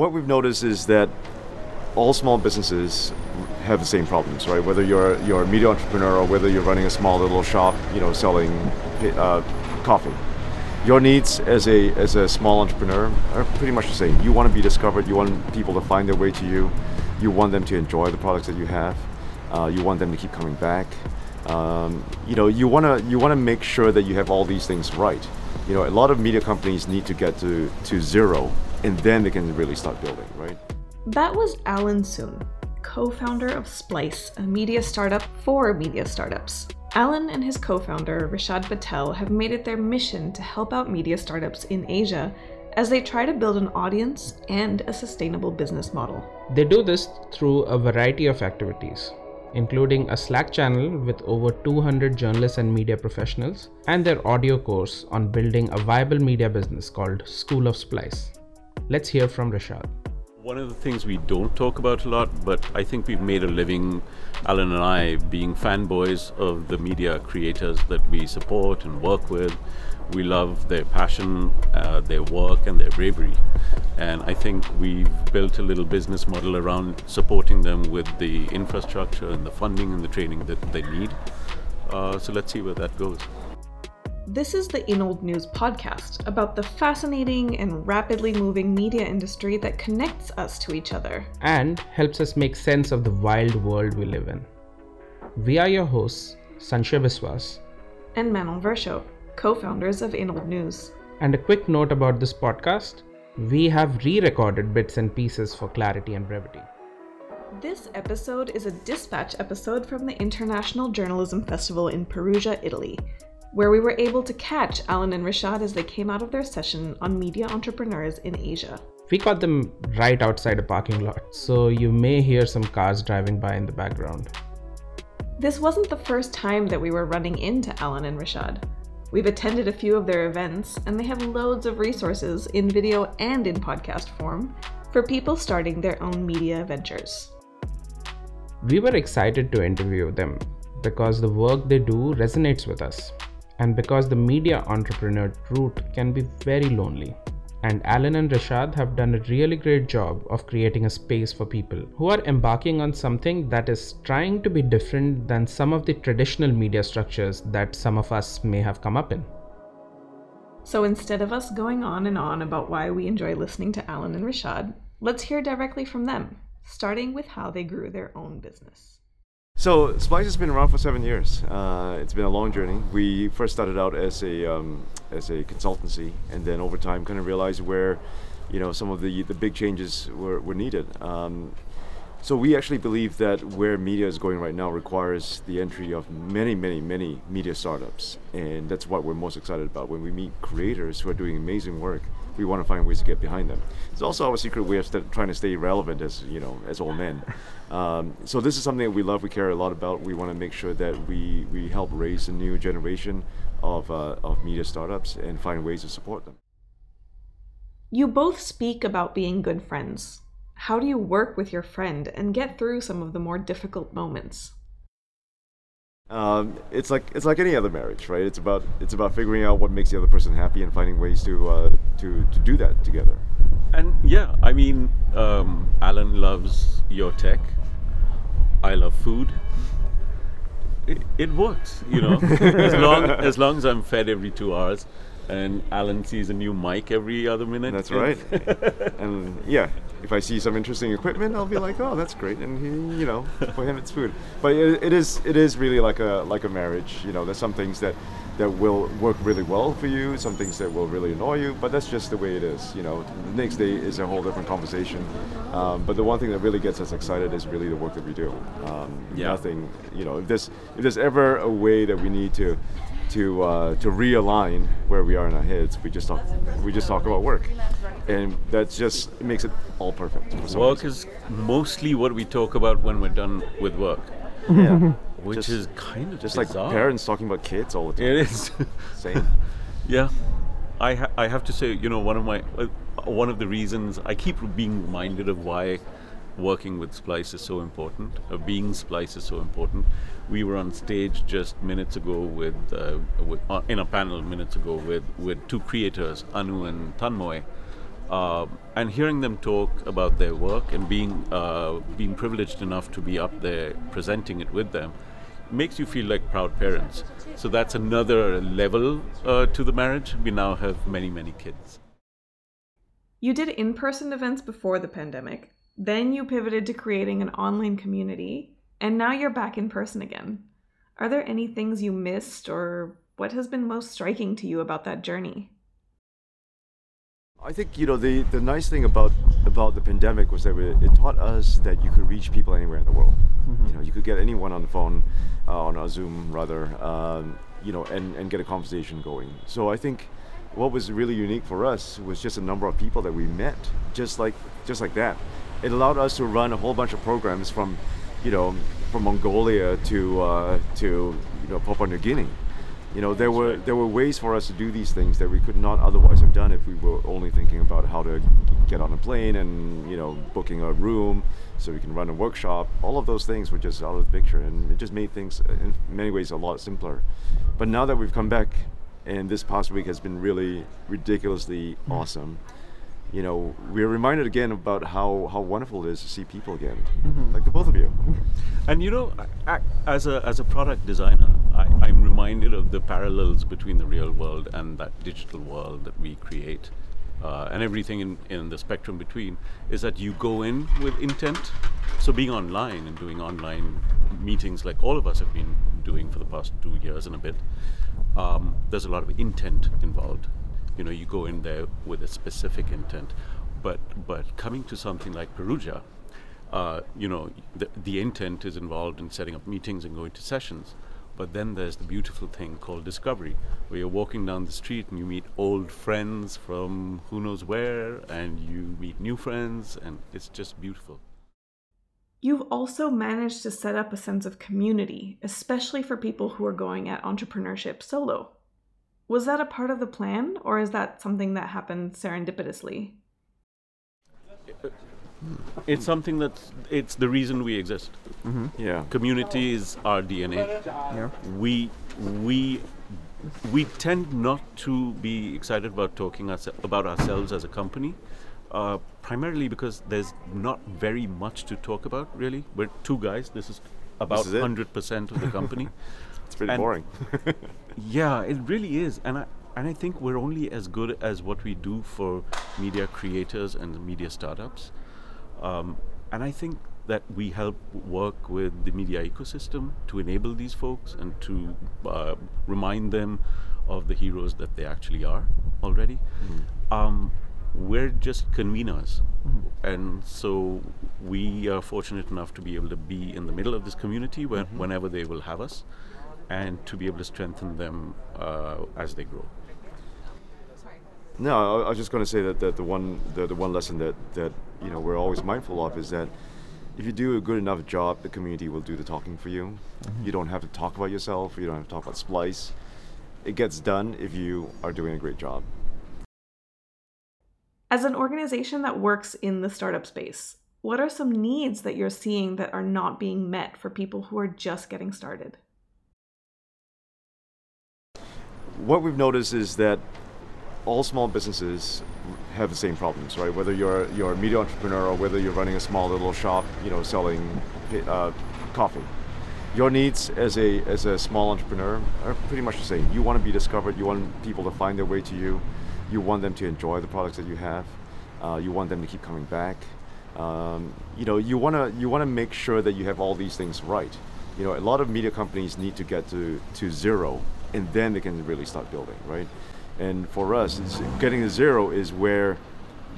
what we've noticed is that all small businesses have the same problems, right? Whether you're a media entrepreneur or whether you're running a small little shop, you know, selling coffee, your needs as a small entrepreneur are pretty much the same. You want to be discovered. You want people to find their way to you. You want them to enjoy the products that you have. You want them to keep coming back. You know, you want to make sure that you have all these things right. You know, a lot of media companies need to get to zero, and then they can really start building, right? That was Alan Soon, co-founder of Splice, a media startup for media startups. Alan and his co-founder, Rashad Patel, have made it their mission to help out media startups in Asia as they try to build an audience and a sustainable business model. They do this through a variety of activities, including a Slack channel with over 200 journalists and media professionals, and their audio course on building a viable media business called School of Splice. Let's hear from Rashad. One of the things we don't talk about a lot, but I think we've made a living, Alan and I, being fanboys of the media creators that we support and work with. We love their passion, their work, and their bravery. And I think we've built a little business model around supporting them with the infrastructure and the funding and the training that they need. So let's see where that goes. This is the In Old News podcast about the fascinating and rapidly moving media industry that connects us to each other and helps us make sense of the wild world we live in. We are your hosts, Sanjay Viswas and Manil Versho, co-founders of In Old News. And a quick note about this podcast, we have re-recorded bits and pieces for clarity and brevity. This episode is a dispatch episode from the International Journalism Festival in Perugia, Italy, where we were able to catch Alan and Rashad as they came out of their session on media entrepreneurs in Asia. We caught them right outside a parking lot, so you may hear some cars driving by in the background. This wasn't the first time that we were running into Alan and Rashad. We've attended a few of their events, and they have loads of resources in video and in podcast form for people starting their own media ventures. We were excited to interview them because the work they do resonates with us, and because the media entrepreneur route can be very lonely. And Alan and Rashad have done a really great job of creating a space for people who are embarking on something that is trying to be different than some of the traditional media structures that some of us may have come up in. So instead of us going on and on about why we enjoy listening to Alan and Rashad, let's hear directly from them, starting with how they grew their own business. So Splice has been around for 7 years. It's been a long journey. We first started out as a consultancy, and then over time kind of realized where, you know, some of the big changes were needed. So we actually believe that where media is going right now requires the entry of many, many, many media startups. And that's what we're most excited about. When we meet creators who are doing amazing work, we want to find ways to get behind them. It's also our secret way of trying to stay relevant as, you know, as old men. So this is something that we love, we care a lot about. We want to make sure that we help raise a new generation of media startups and find ways to support them. You both speak about being good friends. How do you work with your friend and get through some of the more difficult moments? It's like any other marriage, right? It's about figuring out what makes the other person happy and finding ways to do that together. And yeah, I mean, Alan loves your tech. I love food. It works, you know. as long as I'm fed every 2 hours, and Alan sees a new mic every other minute. That's right. And yeah, if I see some interesting equipment, I'll be like, oh, that's great. And he, you know, for him it's food. But it is really like a marriage. You know, there's some things that will work really well for you, some things that will really annoy you, but that's just the way it is. You know, the next day is a whole different conversation. But the one thing that really gets us excited is really the work that we do. Nothing, you know, if there's ever a way that we need to realign where we are in our heads, we just talk about work, and that just makes it all perfect. Work is mostly what we talk about when we're done with work. Yeah. Which is kind of just bizarre. Like parents talking about kids all the time. It is. Same. Yeah. I have to say, you know, one of the reasons I keep being reminded of why working with Splice is so important, or being Splice is so important. We were on stage just minutes ago in a panel minutes ago with two creators, Anu and Tanmoy, and hearing them talk about their work and being privileged enough to be up there presenting it with them makes you feel like proud parents. So that's another level to the marriage. We now have many, many kids. You did in-person events before the pandemic. Then you pivoted to creating an online community. And now you're back in person again. Are there any things you missed, or what has been most striking to you about that journey? I think, you know, the nice thing about the pandemic was that it taught us that you could reach people anywhere in the world. Mm-hmm. You know, you could get anyone on the phone, on a Zoom rather, you know, and get a conversation going. So I think what was really unique for us was just a number of people that we met, just like that. It allowed us to run a whole bunch of programs from Mongolia to Papua New Guinea. You know, there were ways for us to do these things that we could not otherwise have done if we were only thinking about how to get on a plane and, you know, booking a room so we can run a workshop. All of those things were just out of the picture, and it just made things in many ways a lot simpler. But now that we've come back, and this past week has been really ridiculously awesome, you know, we're reminded again about how wonderful it is to see people again, mm-hmm. like the both of you. And you know, as a product designer, I'm reminded of the parallels between the real world and that digital world that we create, and everything in the spectrum between, is that you go in with intent. So being online and doing online meetings like all of us have been doing for the past 2 years and a bit, there's a lot of intent involved. You know, you go in there with a specific intent, but coming to something like Perugia, you know, the intent is involved in setting up meetings and going to sessions. But then there's the beautiful thing called discovery, where you're walking down the street and you meet old friends from who knows where, and you meet new friends, and it's just beautiful. You've also managed to set up a sense of community, especially for people who are going at entrepreneurship solo. Was that a part of the plan, or is that something that happened serendipitously? It's something it's the reason we exist. Mm-hmm. Yeah, community is our DNA. Yeah. We tend not to be excited about talking about ourselves as a company, primarily because there's not very much to talk about, really. We're two guys. This is about 100% of the company. It's pretty boring. Yeah, it really is. And I think we're only as good as what we do for media creators and media startups. And I think that we help work with the media ecosystem to enable these folks and to remind them of the heroes that they actually are already. Mm-hmm. We're just conveners. Mm-hmm. And so we are fortunate enough to be able to be in the middle of this community mm-hmm. whenever they will have us, and to be able to strengthen them as they grow. No, I was just going to say that the one lesson that you know we're always mindful of is that if you do a good enough job, the community will do the talking for you. Mm-hmm. You don't have to talk about yourself. You don't have to talk about Splice. It gets done if you are doing a great job. As an organization that works in the startup space, what are some needs that you're seeing that are not being met for people who are just getting started? What we've noticed is that all small businesses have the same problems, right? Whether you're a media entrepreneur or whether you're running a small little shop, you know, selling coffee, your needs as a small entrepreneur are pretty much the same. You want to be discovered. You want people to find their way to you. You want them to enjoy the products that you have. You want them to keep coming back. You know, you want to make sure that you have all these things right. You know, a lot of media companies need to get to zero, and then they can really start building, right? And for us, getting to zero is where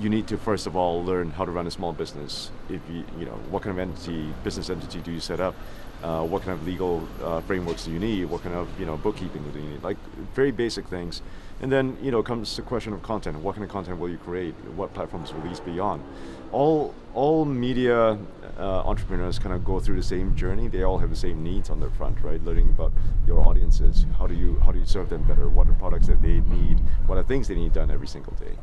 you need to first of all learn how to run a small business. If you know, what kind of business entity do you set up? What kind of legal frameworks do you need? What kind of, you know, bookkeeping do you need? Like very basic things. And then, you know, comes the question of content. What kind of content will you create? What platforms will these be on? All media entrepreneurs kind of go through the same journey. They all have the same needs on their front, right? Learning about your audiences. How do you serve them better? What are products that they need? What are things they need done every single day?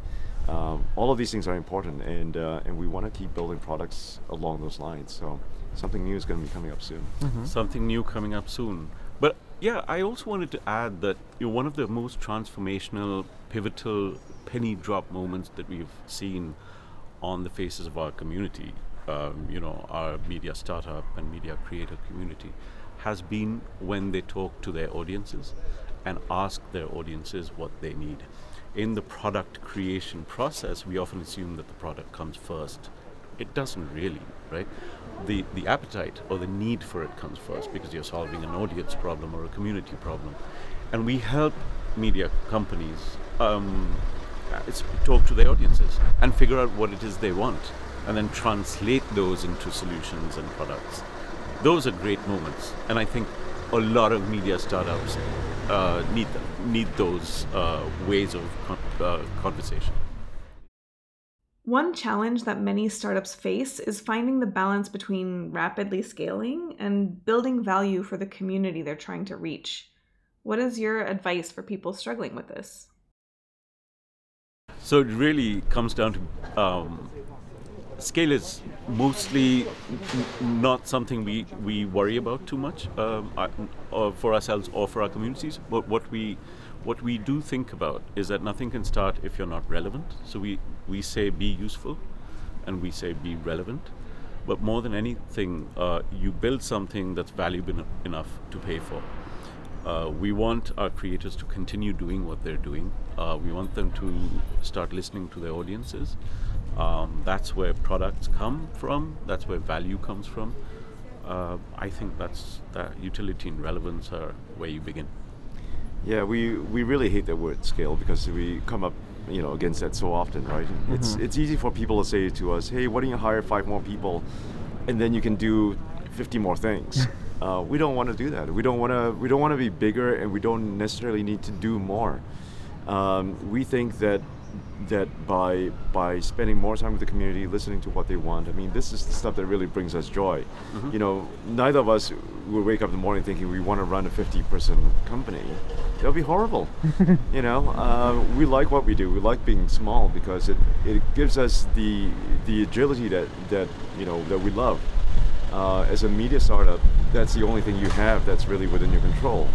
All of these things are important, and we want to keep building products along those lines. So something new is going to be coming up soon. Mm-hmm. Something new coming up soon. But Yeah, I also wanted to add that one of the most transformational, pivotal, penny drop moments that we've seen on the faces of our community, our media startup and media creator community, has been when they talk to their audiences and ask their audiences what they need. In the product creation process, we often assume that the product comes first. It doesn't really, right? The appetite or the need for it comes first because you're solving an audience problem or a community problem. And we help media companies talk to their audiences and figure out what it is they want and then translate those into solutions and products. Those are great moments, and I think a lot of media startups need those ways of conversation. One challenge that many startups face is finding the balance between rapidly scaling and building value for the community they're trying to reach. What is your advice for people struggling with this? So it really comes down to scale is mostly not something we worry about too much for ourselves or for our communities, but what we do think about is that nothing can start if you're not relevant. So we say be useful and we say be relevant. But more than anything, you build something that's valuable enough to pay for. We want our creators to continue doing what they're doing. We want them to start listening to their audiences. That's where products come from. That's where value comes from. I think that utility and relevance are where you begin. Yeah, we really hate the word scale because we come up, against that so often, right? Mm-hmm. It's easy for people to say to us, hey, why don't you hire 5 more people and then you can do 50 more things. We don't want to do that. We don't want to be bigger, and we don't necessarily need to do more. We think that by spending more time with the community, listening to what they want, I mean, this is the stuff that really brings us joy. Mm-hmm. Neither of us will wake up in the morning thinking we want to run a 50-person company. That would be horrible. We like what we do. We like being small because it gives us the agility that we love. As a media startup, that's the only thing you have that's really within your control.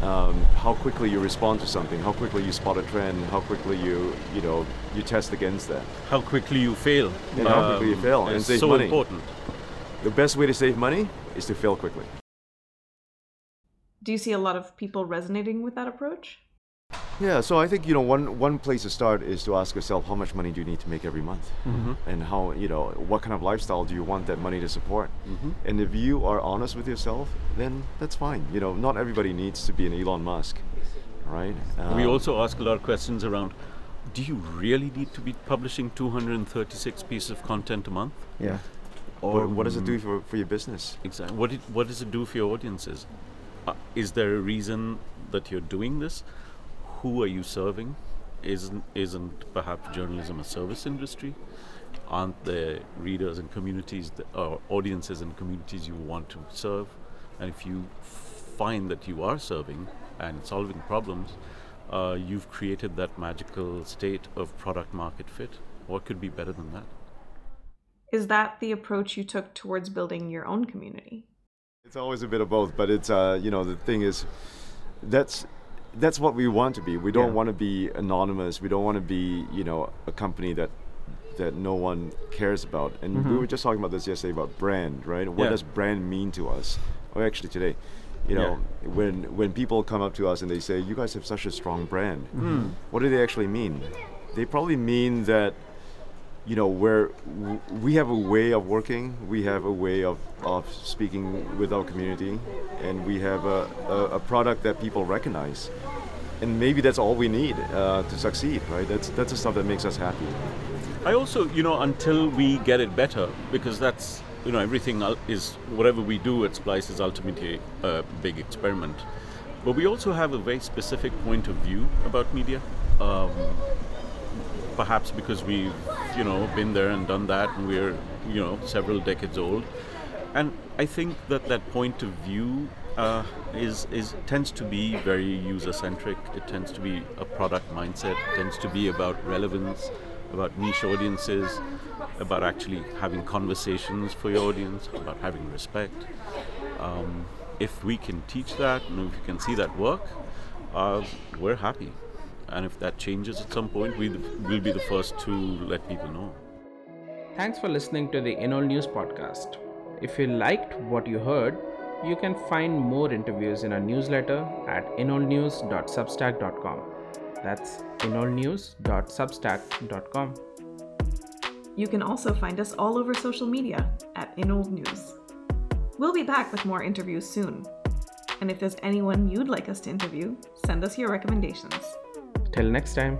How quickly you respond to something, how quickly you spot a trend, how quickly you test against that. How quickly you fail. And how quickly you fail and save money. It's so important. The best way to save money is to fail quickly. Do you see a lot of people resonating with that approach? Yeah, so I think one place to start is to ask yourself, how much money do you need to make every month, mm-hmm. and how what kind of lifestyle do you want that money to support? Mm-hmm. And if you are honest with yourself, then that's fine. Not everybody needs to be an Elon Musk, right? We also ask a lot of questions around: do you really need to be publishing 236 pieces of content a month? Yeah. Or what does it do for your business? Exactly. What does it do for your audiences? Is there a reason that you're doing this? Who are you serving? Isn't perhaps journalism a service industry? Aren't there readers and communities or audiences and communities you want to serve? And if you find that you are serving and solving problems, you've created that magical state of product market fit. What could be better than that? Is that the approach you took towards building your own community? It's always a bit of both, but it's the thing is that's what we want to be. We don't want to be anonymous. We don't want to be, a company that no one cares about. And mm-hmm. we were just talking about this yesterday about brand, right? What does brand mean to us? Or actually today, when people come up to us and they say, you guys have such a strong brand. Mm-hmm. What do they actually mean? They probably mean that, we have a way of working, we have a way of speaking with our community, and we have a product that people recognize. And maybe that's all we need to succeed, right? That's the stuff that makes us happy. I also, until we get it better, because that's, everything is, whatever we do at Splice is ultimately a big experiment. But we also have a very specific point of view about media. Perhaps because we've, been there and done that, and we're, several decades old. And I think that point of view tends to be very user-centric. It tends to be a product mindset. It tends to be about relevance, about niche audiences, about actually having conversations for your audience, about having respect. if we can teach that and if we can see that work, we're happy. And if that changes at some point, we'll be the first to let people know. Thanks for listening to the In Old News podcast. If you liked what you heard, you can find more interviews in our newsletter at inoldnews.substack.com. That's inoldnews.substack.com. You can also find us all over social media at In Old News. We'll be back with more interviews soon. And if there's anyone you'd like us to interview, send us your recommendations. Till next time.